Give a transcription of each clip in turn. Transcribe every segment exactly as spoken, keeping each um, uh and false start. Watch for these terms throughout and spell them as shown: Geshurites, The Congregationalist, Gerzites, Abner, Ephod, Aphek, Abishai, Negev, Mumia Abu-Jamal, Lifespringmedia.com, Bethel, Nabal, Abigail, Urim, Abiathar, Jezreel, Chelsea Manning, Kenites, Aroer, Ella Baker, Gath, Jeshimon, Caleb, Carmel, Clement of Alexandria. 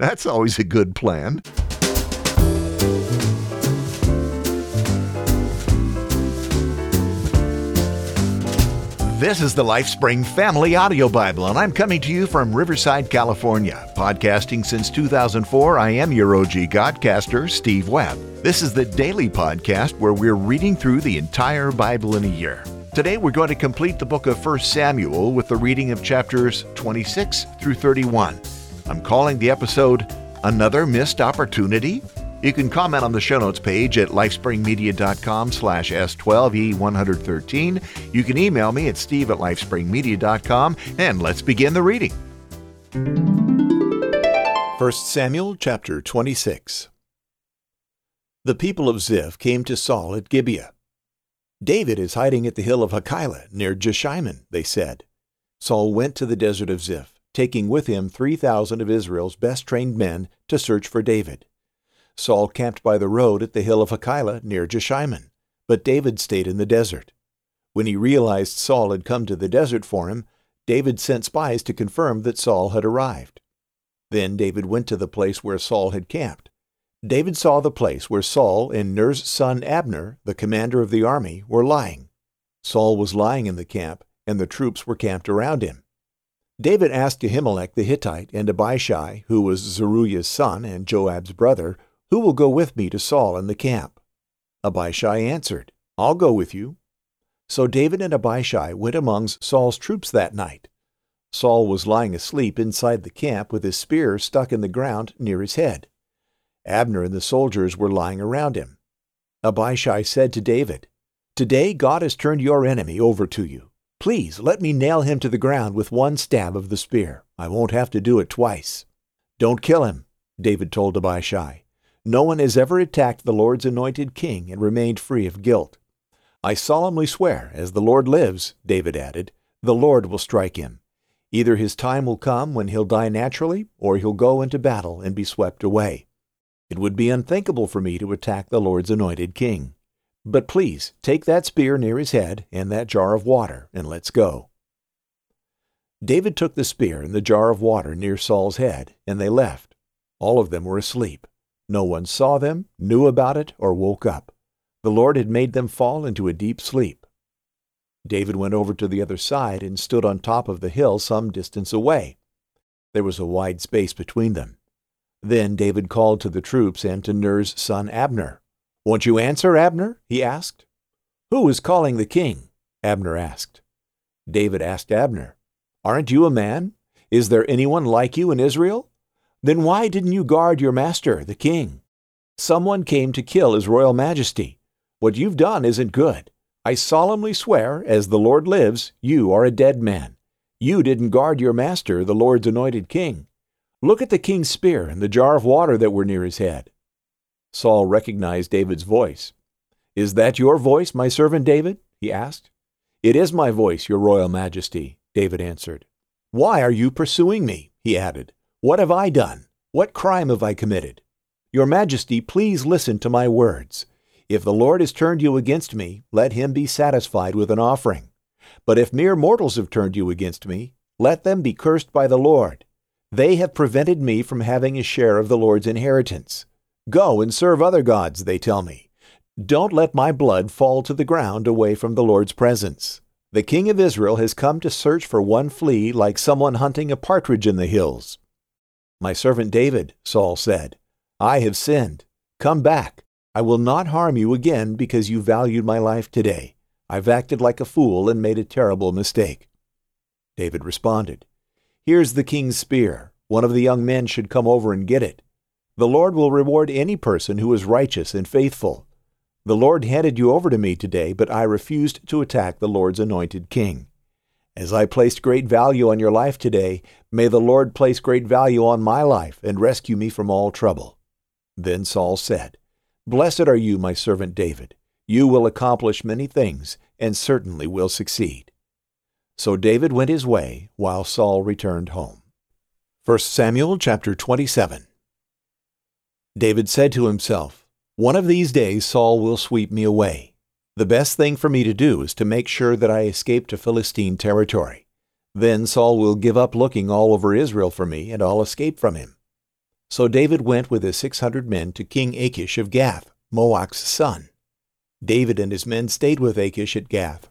That's always a good plan. This is the LifeSpring Family Audio Bible, and I'm coming to you from Riverside, California. Podcasting since two thousand four, I am your O G Godcaster, Steve Webb. This is the daily podcast where we're reading through the entire Bible in a year. Today we're going to complete the book of First Samuel with the reading of chapters twenty-six through thirty-one. I'm calling the episode, Another Missed Opportunity? You can comment on the show notes page at Lifespringmedia.com slash S12E113. You can email me at Steve at Lifespringmedia.com, and let's begin the reading. First Samuel chapter twenty-six. The people of Ziph came to Saul at Gibeah. David is hiding at the hill of Hakilah near Jeshimon, they said. Saul went to the desert of Ziph, taking with him three thousand of Israel's best-trained men to search for David. Saul camped by the road at the hill of Hakilah near Jeshimon, but David stayed in the desert. When he realized Saul had come to the desert for him, David sent spies to confirm that Saul had arrived. Then David went to the place where Saul had camped. David saw the place where Saul and Ner's son Abner, the commander of the army, were lying. Saul was lying in the camp, and the troops were camped around him. David asked Ahimelech the Hittite and Abishai, who was Zeruiah's son and Joab's brother, "Who will go with me to Saul in the camp?" Abishai answered, "I'll go with you." So David and Abishai went amongst Saul's troops that night. Saul was lying asleep inside the camp with his spear stuck in the ground near his head. Abner and the soldiers were lying around him. Abishai said to David, "Today God has turned your enemy over to you. Please let me nail him to the ground with one stab of the spear. I won't have to do it twice." "Don't kill him," David told Abishai. "No one has ever attacked the Lord's anointed king and remained free of guilt. I solemnly swear, as the Lord lives," David added, "the Lord will strike him. Either his time will come when he'll die naturally, or he'll go into battle and be swept away. It would be unthinkable for me to attack the Lord's anointed king. But please, take that spear near his head and that jar of water, and let's go." David took the spear and the jar of water near Saul's head, and they left. All of them were asleep. No one saw them, knew about it, or woke up. The Lord had made them fall into a deep sleep. David went over to the other side and stood on top of the hill some distance away. There was a wide space between them. Then David called to the troops and to Ner's son Abner. "Won't you answer, Abner?" he asked. "Who is calling the king?" Abner asked. David asked Abner, "Aren't you a man? Is there anyone like you in Israel? Then why didn't you guard your master, the king? Someone came to kill his royal majesty. What you've done isn't good. I solemnly swear, as the Lord lives, you are a dead man. You didn't guard your master, the Lord's anointed king. Look at the king's spear and the jar of water that were near his head." Saul recognized David's voice. "Is that your voice, my servant David?" he asked. "It is my voice, your royal majesty," David answered. "Why are you pursuing me?" he added. "What have I done? What crime have I committed? Your majesty, please listen to my words. If the Lord has turned you against me, let him be satisfied with an offering. But if mere mortals have turned you against me, let them be cursed by the Lord. They have prevented me from having a share of the Lord's inheritance. Go and serve other gods, they tell me. Don't let my blood fall to the ground away from the Lord's presence. The king of Israel has come to search for one flea like someone hunting a partridge in the hills." "My servant David," Saul said, "I have sinned. Come back. I will not harm you again because you valued my life today. I've acted like a fool and made a terrible mistake." David responded, "Here's the king's spear. One of the young men should come over and get it. The Lord will reward any person who is righteous and faithful. The Lord handed you over to me today, but I refused to attack the Lord's anointed king. As I placed great value on your life today, may the Lord place great value on my life and rescue me from all trouble." Then Saul said, "Blessed are you, my servant David. You will accomplish many things and certainly will succeed." So David went his way while Saul returned home. First Samuel chapter twenty-seven. David said to himself, "One of these days Saul will sweep me away. The best thing for me to do is to make sure that I escape to Philistine territory. Then Saul will give up looking all over Israel for me, and I'll escape from him." So David went with his six hundred men to King Achish of Gath, Moach's son. David and his men stayed with Achish at Gath.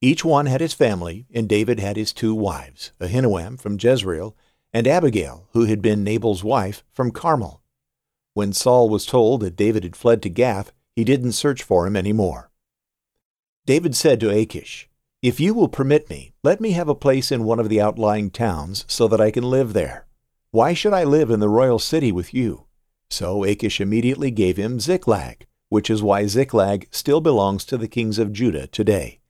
Each one had his family, and David had his two wives, Ahinoam from Jezreel, and Abigail, who had been Nabal's wife, from Carmel. When Saul was told that David had fled to Gath, he didn't search for him any more. David said to Achish, "If you will permit me, let me have a place in one of the outlying towns so that I can live there. Why should I live in the royal city with you?" So Achish immediately gave him Ziklag, which is why Ziklag still belongs to the kings of Judah today.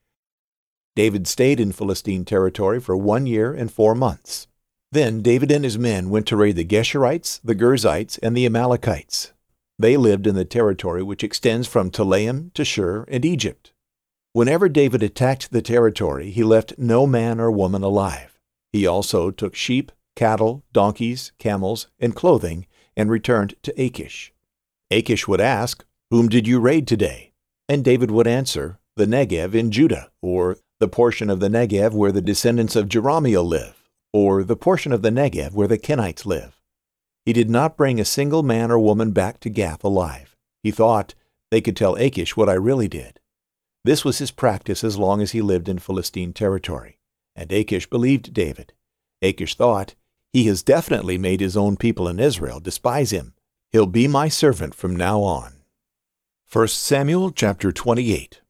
David stayed in Philistine territory for one year and four months. Then David and his men went to raid the Geshurites, the Gerzites, and the Amalekites. They lived in the territory which extends from Telaim to Shur and Egypt. Whenever David attacked the territory, he left no man or woman alive. He also took sheep, cattle, donkeys, camels, and clothing, and returned to Achish. Achish would ask, "Whom did you raid today?" And David would answer, "The Negev in Judah," or "the portion of the Negev where the descendants of Jerahmeel live," or "the portion of the Negev where the Kenites live." He did not bring a single man or woman back to Gath alive. He thought, "They could tell Achish what I really did." This was his practice as long as he lived in Philistine territory. And Achish believed David. Achish thought, "He has definitely made his own people in Israel despise him. He'll be my servant from now on." First Samuel chapter twenty-eight.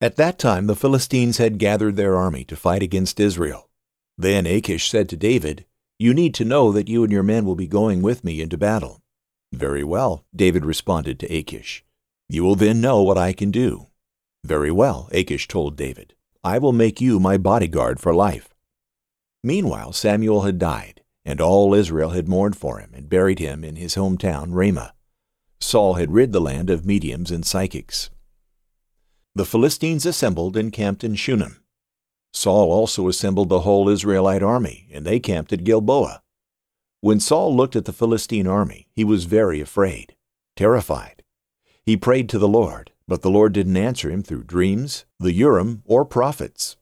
At that time the Philistines had gathered their army to fight against Israel. Then Achish said to David, "You need to know that you and your men will be going with me into battle." "Very well," David responded to Achish. "You will then know what I can do." "Very well," Achish told David. "I will make you my bodyguard for life." Meanwhile, Samuel had died, and all Israel had mourned for him and buried him in his hometown Ramah. Saul had rid the land of mediums and psychics. The Philistines assembled and camped in Shunem. Saul also assembled the whole Israelite army, and they camped at Gilboa. When Saul looked at the Philistine army, he was very afraid, terrified. He prayed to the Lord, but the Lord didn't answer him through dreams, the Urim, or prophets.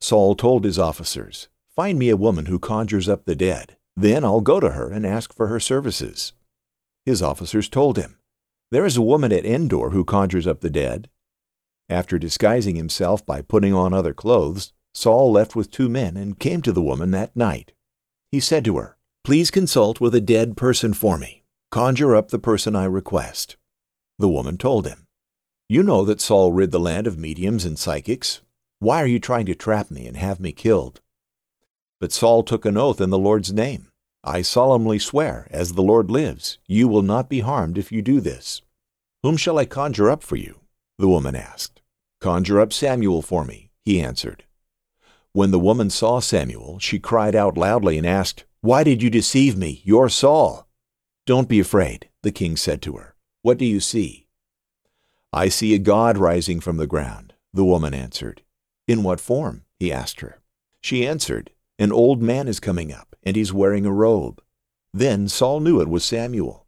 Saul told his officers, "Find me a woman who conjures up the dead. Then I'll go to her and ask for her services." His officers told him, "There is a woman at Endor who conjures up the dead." After disguising himself by putting on other clothes, Saul left with two men and came to the woman that night. He said to her, "Please consult with a dead person for me. Conjure up the person I request." The woman told him, "You know that Saul rid the land of mediums and psychics. Why are you trying to trap me and have me killed?" But Saul took an oath in the Lord's name. "I solemnly swear, as the Lord lives, you will not be harmed if you do this." "Whom shall I conjure up for you?" the woman asked. "Conjure up Samuel for me," he answered. When the woman saw Samuel, she cried out loudly and asked, "Why did you deceive me? You're Saul." "Don't be afraid," the king said to her. "What do you see?" "I see a god rising from the ground," the woman answered. "In what form?" he asked her. She answered, "An old man is coming up, and he's wearing a robe." Then Saul knew it was Samuel.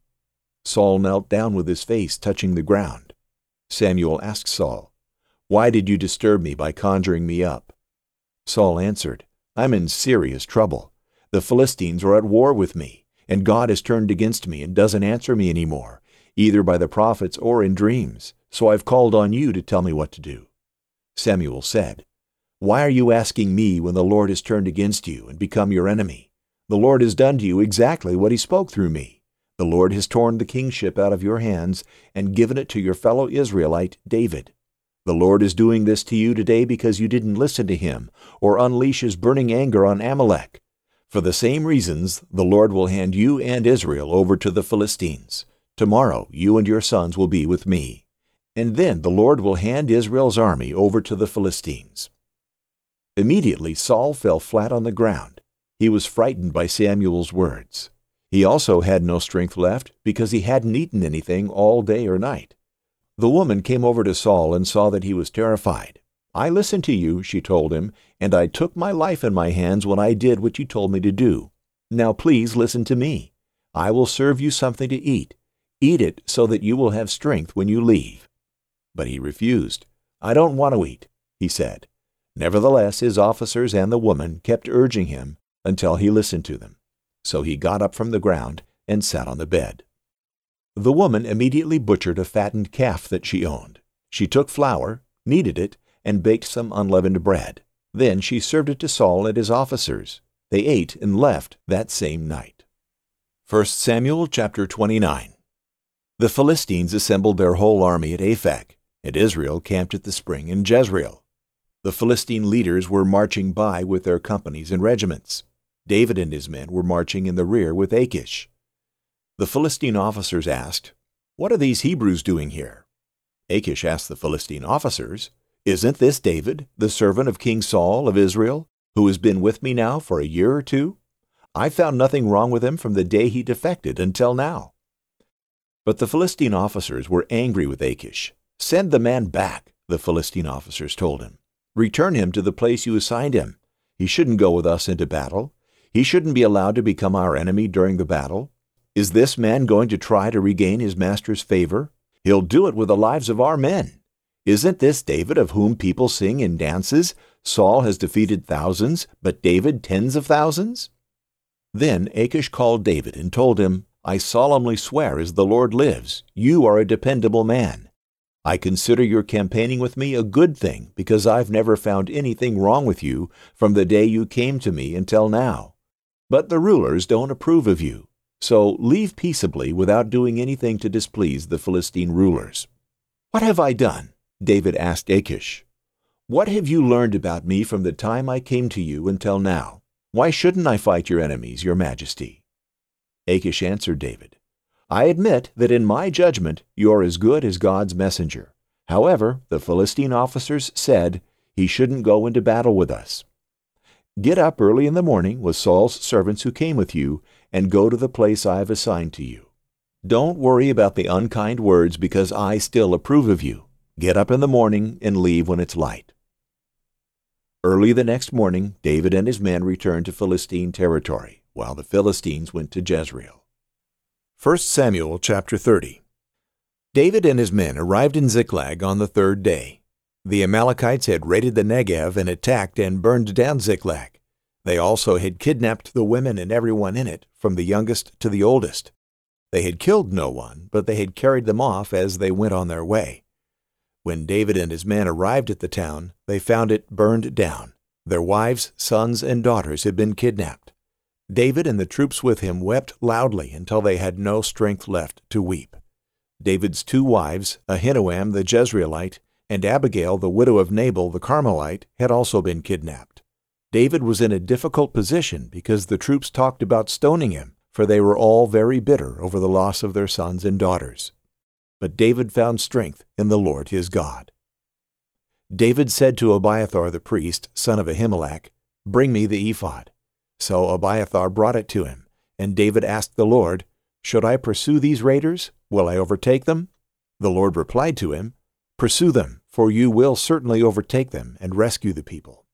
Saul knelt down with his face touching the ground. Samuel asked Saul, "Why did you disturb me by conjuring me up?" Saul answered, "I'm in serious trouble. The Philistines are at war with me, and God has turned against me and doesn't answer me anymore, either by the prophets or in dreams, so I've called on you to tell me what to do." Samuel said, "Why are you asking me when the Lord has turned against you and become your enemy? The Lord has done to you exactly what he spoke through me. The Lord has torn the kingship out of your hands and given it to your fellow Israelite, David. The Lord is doing this to you today because you didn't listen to him or unleash his burning anger on Amalek. For the same reasons, the Lord will hand you and Israel over to the Philistines. Tomorrow you and your sons will be with me. And then the Lord will hand Israel's army over to the Philistines." Immediately Saul fell flat on the ground. He was frightened by Samuel's words. He also had no strength left because he hadn't eaten anything all day or night. The woman came over to Saul and saw that he was terrified. "I listened to you," she told him, "and I took my life in my hands when I did what you told me to do. Now please listen to me. I will serve you something to eat. Eat it so that you will have strength when you leave." But he refused. "I don't want to eat," he said. Nevertheless, his officers and the woman kept urging him until he listened to them. So he got up from the ground and sat on the bed. The woman immediately butchered a fattened calf that she owned. She took flour, kneaded it, and baked some unleavened bread. Then she served it to Saul and his officers. They ate and left that same night. First Samuel chapter twenty-nine. The Philistines assembled their whole army at Aphek, and Israel camped at the spring in Jezreel. The Philistine leaders were marching by with their companies and regiments. David and his men were marching in the rear with Achish. The Philistine officers asked, "What are these Hebrews doing here?" Achish asked the Philistine officers, "Isn't this David, the servant of King Saul of Israel, who has been with me now for a year or two? I found nothing wrong with him from the day he defected until now." But the Philistine officers were angry with Achish. "Send the man back," the Philistine officers told him. "Return him to the place you assigned him. He shouldn't go with us into battle. He shouldn't be allowed to become our enemy during the battle. Is this man going to try to regain his master's favor? He'll do it with the lives of our men. Isn't this David of whom people sing and dances? Saul has defeated thousands, but David tens of thousands?" Then Achish called David and told him, "I solemnly swear as the Lord lives, you are a dependable man. I consider your campaigning with me a good thing because I've never found anything wrong with you from the day you came to me until now. But the rulers don't approve of you, so leave peaceably without doing anything to displease the Philistine rulers." "What have I done?" David asked Achish. "What have you learned about me from the time I came to you until now? Why shouldn't I fight your enemies, your majesty?" Achish answered David, "I admit that in my judgment you're as good as God's messenger. However, the Philistine officers said he shouldn't go into battle with us. Get up early in the morning with Saul's servants who came with you and go to the place I have assigned to you. Don't worry about the unkind words because I still approve of you. Get up in the morning and leave when it's light." Early the next morning, David and his men returned to Philistine territory, while the Philistines went to Jezreel. First Samuel chapter thirty. David and his men arrived in Ziklag on the third day. The Amalekites had raided the Negev and attacked and burned down Ziklag. They also had kidnapped the women and everyone in it, from the youngest to the oldest. They had killed no one, but they had carried them off as they went on their way. When David and his men arrived at the town, they found it burned down. Their wives, sons, and daughters had been kidnapped. David and the troops with him wept loudly until they had no strength left to weep. David's two wives, Ahinoam the Jezreelite and Abigail the widow of Nabal the Carmelite, had also been kidnapped. David was in a difficult position because the troops talked about stoning him, for they were all very bitter over the loss of their sons and daughters. But David found strength in the Lord his God. David said to Abiathar the priest, son of Ahimelech, "Bring me the ephod." So Abiathar brought it to him, and David asked the Lord, "Should I pursue these raiders? Will I overtake them?" The Lord replied to him, "Pursue them, for you will certainly overtake them and rescue the people."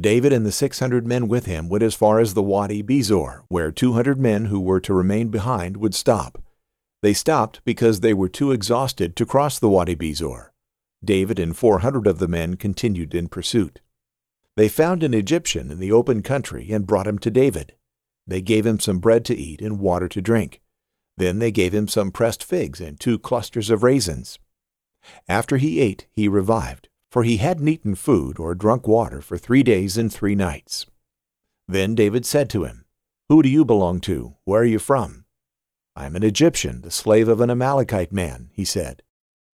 David and the six hundred men with him went as far as the Wadi Bezor, where two hundred men who were to remain behind would stop. They stopped because they were too exhausted to cross the Wadi Bezor. David and four hundred of the men continued in pursuit. They found an Egyptian in the open country and brought him to David. They gave him some bread to eat and water to drink. Then they gave him some pressed figs and two clusters of raisins. After he ate, he revived, for he hadn't eaten food or drunk water for three days and three nights. Then David said to him, "Who do you belong to? Where are you from?" "I am an Egyptian, the slave of an Amalekite man," he said.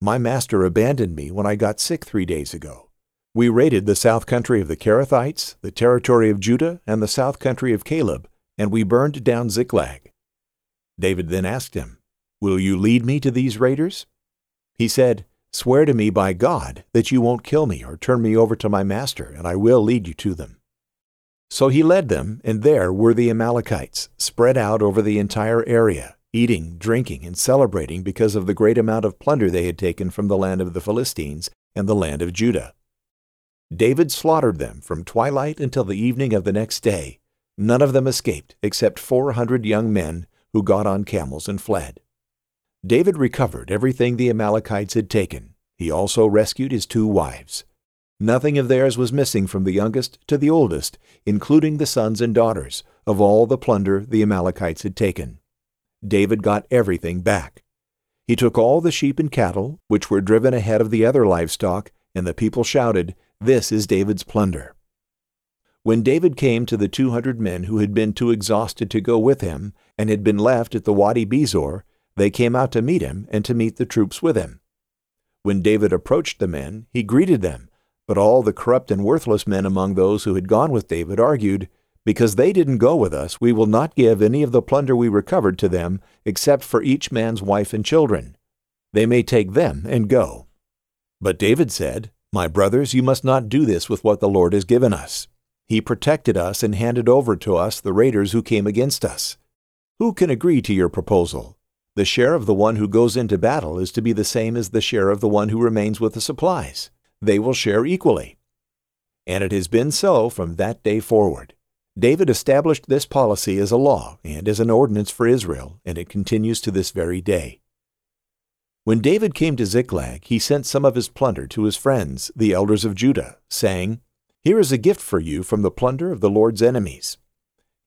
"My master abandoned me when I got sick three days ago. We raided the south country of the Gerzites, the territory of Judah, and the south country of Caleb, and we burned down Ziklag." David then asked him, "Will you lead me to these raiders?" He said, "Swear to me by God that you won't kill me or turn me over to my master, and I will lead you to them." So he led them, and there were the Amalekites, spread out over the entire area, eating, drinking, and celebrating because of the great amount of plunder they had taken from the land of the Philistines and the land of Judah. David slaughtered them from twilight until the evening of the next day. None of them escaped except four hundred young men who got on camels and fled. David recovered everything the Amalekites had taken. He also rescued his two wives. Nothing of theirs was missing from the youngest to the oldest, including the sons and daughters, of all the plunder the Amalekites had taken. David got everything back. He took all the sheep and cattle, which were driven ahead of the other livestock, and the people shouted, "This is David's plunder." When David came to the two hundred men who had been too exhausted to go with him and had been left at the Wadi Bezor, they came out to meet him and to meet the troops with him. When David approached the men, he greeted them, but all the corrupt and worthless men among those who had gone with David argued, "Because they didn't go with us, we will not give any of the plunder we recovered to them, except for each man's wife and children. They may take them and go." But David said, "My brothers, you must not do this with what the Lord has given us. He protected us and handed over to us the raiders who came against us. Who can agree to your proposal? The share of the one who goes into battle is to be the same as the share of the one who remains with the supplies. They will share equally." And it has been so from that day forward. David established this policy as a law and as an ordinance for Israel, and it continues to this very day. When David came to Ziklag, he sent some of his plunder to his friends, the elders of Judah, saying, "Here is a gift for you from the plunder of the Lord's enemies."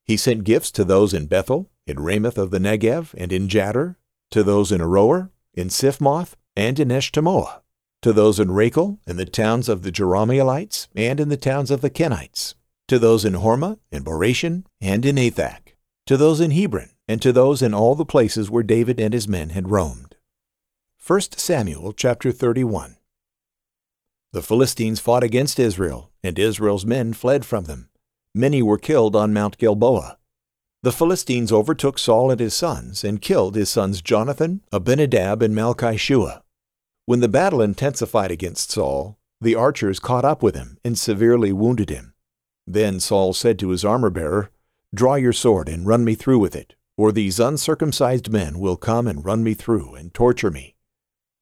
He sent gifts to those in Bethel, in Ramoth of the Negev, and in Jadder, to those in Aroer, in Siphmoth, and in Eshtemoa, to those in Rachel, in the towns of the Jerahmeelites, and in the towns of the Kenites, to those in Hormah, in Boration, and in Athak, to those in Hebron, and to those in all the places where David and his men had roamed. First Samuel chapter thirty-one. The Philistines fought against Israel, and Israel's men fled from them. Many were killed on Mount Gilboa. The Philistines overtook Saul and his sons, and killed his sons Jonathan, Abinadab, and Malchishua. When the battle intensified against Saul, the archers caught up with him and severely wounded him. Then Saul said to his armor-bearer, "Draw your sword and run me through with it, or these uncircumcised men will come and run me through and torture me."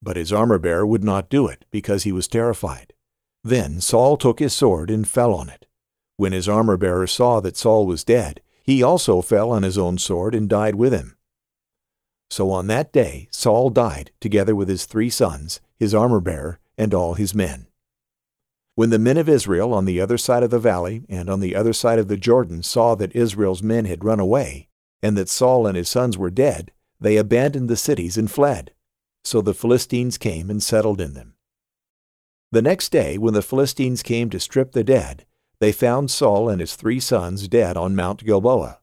But his armor-bearer would not do it, because he was terrified. Then Saul took his sword and fell on it. When his armor-bearer saw that Saul was dead, he also fell on his own sword and died with him. So on that day Saul died, together with his three sons, his armor-bearer, and all his men. When the men of Israel on the other side of the valley and on the other side of the Jordan saw that Israel's men had run away, and that Saul and his sons were dead, they abandoned the cities and fled. So the Philistines came and settled in them. The next day, when the Philistines came to strip the dead, they found Saul and his three sons dead on Mount Gilboa.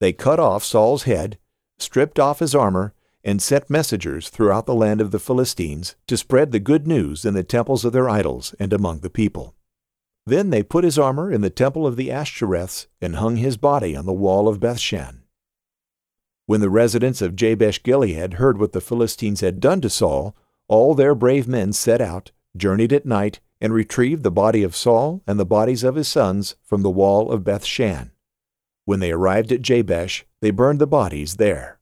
They cut off Saul's head, stripped off his armor, and sent messengers throughout the land of the Philistines to spread the good news in the temples of their idols and among the people. Then they put his armor in the temple of the Ashtoreths and hung his body on the wall of Beth-shan. When the residents of Jabesh-Gilead heard what the Philistines had done to Saul, all their brave men set out, journeyed at night, and retrieved the body of Saul and the bodies of his sons from the wall of Beth-shan. When they arrived at Jabesh, they burned the bodies there.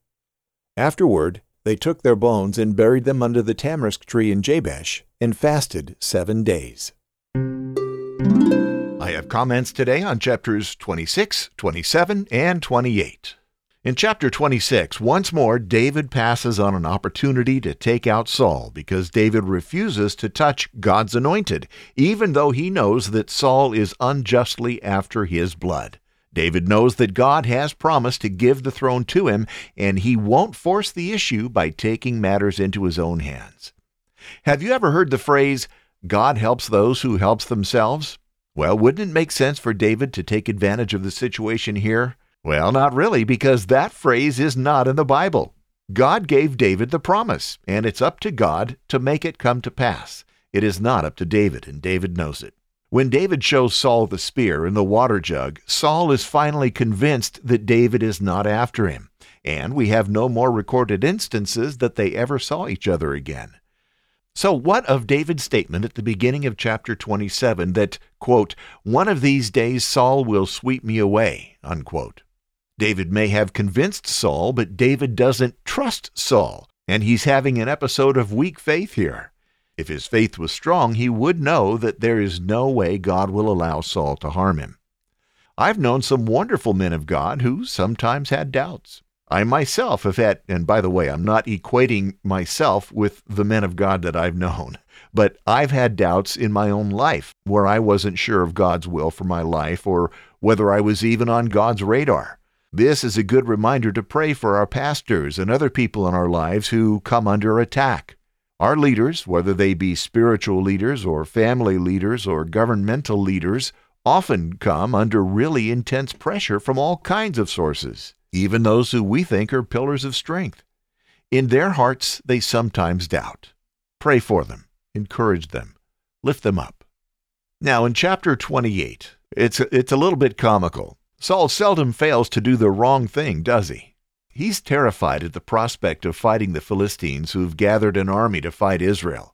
Afterward, they took their bones and buried them under the tamarisk tree in Jabesh, and fasted seven days. I have comments today on chapters twenty-six, twenty-seven, and twenty-eight. In chapter twenty-six, once more, David passes on an opportunity to take out Saul because David refuses to touch God's anointed, even though he knows that Saul is unjustly after his blood. David knows that God has promised to give the throne to him, and he won't force the issue by taking matters into his own hands. Have you ever heard the phrase, "God helps those who helps themselves"? Well, wouldn't it make sense for David to take advantage of the situation here? Well, not really, because that phrase is not in the Bible. God gave David the promise, and it's up to God to make it come to pass. It is not up to David, and David knows it. When David shows Saul the spear and the water jug, Saul is finally convinced that David is not after him, and we have no more recorded instances that they ever saw each other again. So what of David's statement at the beginning of chapter twenty-seven that, quote, "One of these days Saul will sweep me away," unquote? David may have convinced Saul, but David doesn't trust Saul, and he's having an episode of weak faith here. If his faith was strong, he would know that there is no way God will allow Saul to harm him. I've known some wonderful men of God who sometimes had doubts. I myself have had, and by the way, I'm not equating myself with the men of God that I've known, but I've had doubts in my own life where I wasn't sure of God's will for my life or whether I was even on God's radar. This is a good reminder to pray for our pastors and other people in our lives who come under attack. Our leaders, whether they be spiritual leaders or family leaders or governmental leaders, often come under really intense pressure from all kinds of sources, even those who we think are pillars of strength. In their hearts, they sometimes doubt. Pray for them, encourage them, lift them up. Now in chapter twenty-eight, it's, it's a little bit comical. Saul seldom fails to do the wrong thing, does he? He's terrified at the prospect of fighting the Philistines who've gathered an army to fight Israel.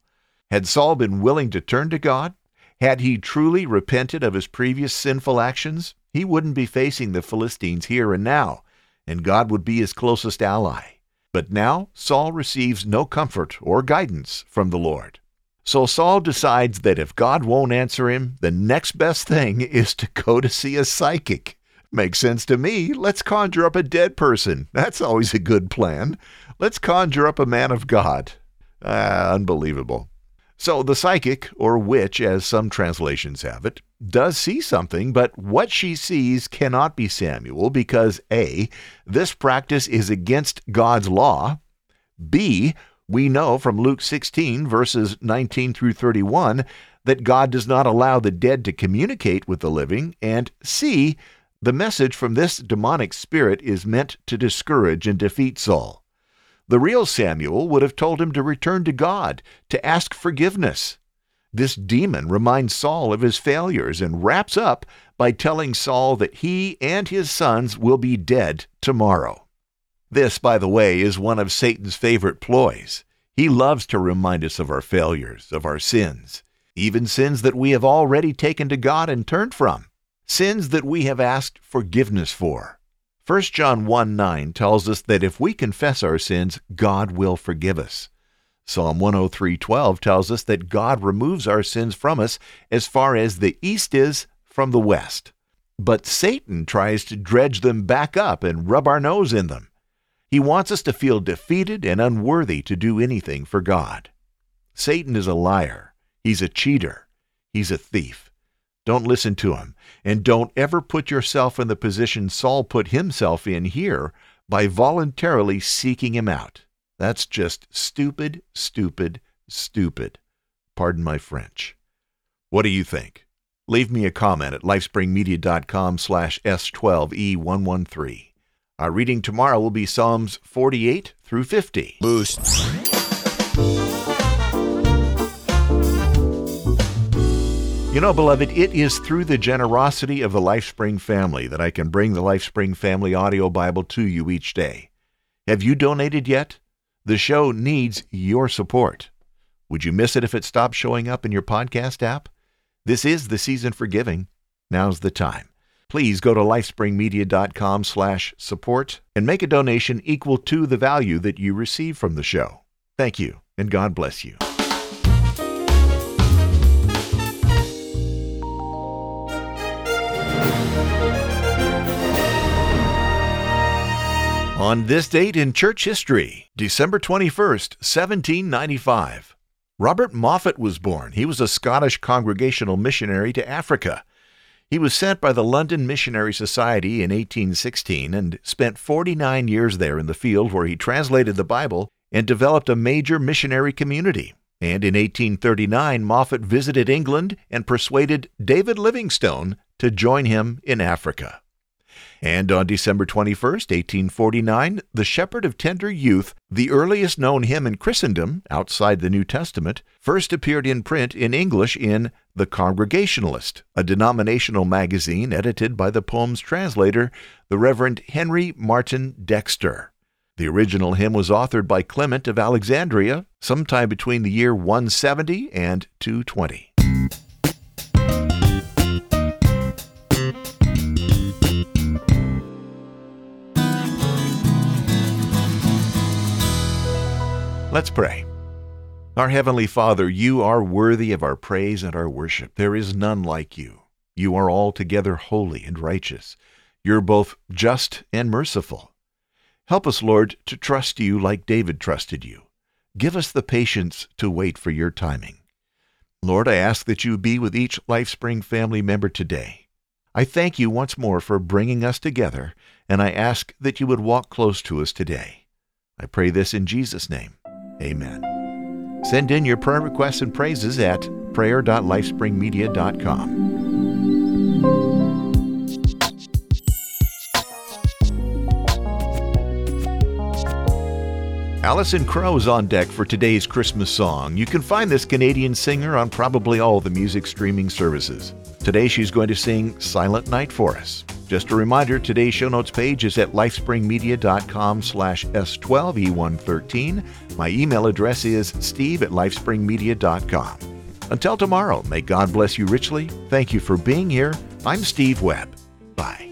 Had Saul been willing to turn to God? Had he truly repented of his previous sinful actions, he wouldn't be facing the Philistines here and now, and God would be his closest ally. But now Saul receives no comfort or guidance from the Lord. So Saul decides that if God won't answer him, the next best thing is to go to see a psychic. Makes sense to me. Let's conjure up a dead person. That's always a good plan. Let's conjure up a man of God. Ah, unbelievable. So the psychic, or witch as some translations have it, does see something, but what she sees cannot be Samuel because A, this practice is against God's law. B, we know from Luke sixteen verses nineteen through thirty-one that God does not allow the dead to communicate with the living. And C, the message from this demonic spirit is meant to discourage and defeat Saul. The real Samuel would have told him to return to God, to ask forgiveness. This demon reminds Saul of his failures and wraps up by telling Saul that he and his sons will be dead tomorrow. This, by the way, is one of Satan's favorite ploys. He loves to remind us of our failures, of our sins, even sins that we have already taken to God and turned from, sins that we have asked forgiveness for. First John one nine tells us that if we confess our sins, God will forgive us. Psalm one oh three twelve tells us that God removes our sins from us as far as the east is from the west. But Satan tries to dredge them back up and rub our nose in them. He wants us to feel defeated and unworthy to do anything for God. Satan is a liar. He's a cheater. He's a thief. Don't listen to him, and don't ever put yourself in the position Saul put himself in here by voluntarily seeking him out. That's just stupid, stupid, stupid. Pardon my French. What do you think? Leave me a comment at Lifespring Media dot com slash S twelve E one one three. Our reading tomorrow will be Psalms forty-eight through fifty. Boost. You know, beloved, it is through the generosity of the Lifespring family that I can bring the Lifespring Family Audio Bible to you each day. Have you donated yet? The show needs your support. Would you miss it if it stopped showing up in your podcast app? This is the season for giving. Now's the time. Please go to Lifespring Media dot com slash support and make a donation equal to the value that you receive from the show. Thank you, and God bless you. On this date in church history, December twenty-first, seventeen ninety-five, Robert Moffat was born. He was a Scottish Congregational missionary to Africa. He was sent by the London Missionary Society in eighteen sixteen and spent forty-nine years there in the field where he translated the Bible and developed a major missionary community. And in eighteen thirty-nine, Moffat visited England and persuaded David Livingstone to join him in Africa. And on December twenty-first, eighteen forty-nine, the Shepherd of Tender Youth, the earliest known hymn in Christendom outside the New Testament, first appeared in print in English in The Congregationalist, a denominational magazine edited by the poem's translator, the Reverend Henry Martin Dexter. The original hymn was authored by Clement of Alexandria sometime between the year one seventy and two twenty. Let's pray. Our Heavenly Father, you are worthy of our praise and our worship. There is none like you. You are altogether holy and righteous. You're both just and merciful. Help us, Lord, to trust you like David trusted you. Give us the patience to wait for your timing. Lord, I ask that you be with each LifeSpring family member today. I thank you once more for bringing us together and I ask that you would walk close to us today. I pray this in Jesus' name. Amen. Send in your prayer requests and praises at prayer dot lifespring media dot com. Alison Crow's on deck for today's Christmas song. You can find this Canadian singer on probably all the music streaming services. Today she's going to sing Silent Night for us. Just a reminder, today's show notes page is at lifespringmedia dot com slash S twelve E one thirteen. My email address is steve at lifespringmedia dot com. Until tomorrow, may God bless you richly. Thank you for being here. I'm Steve Webb. Bye.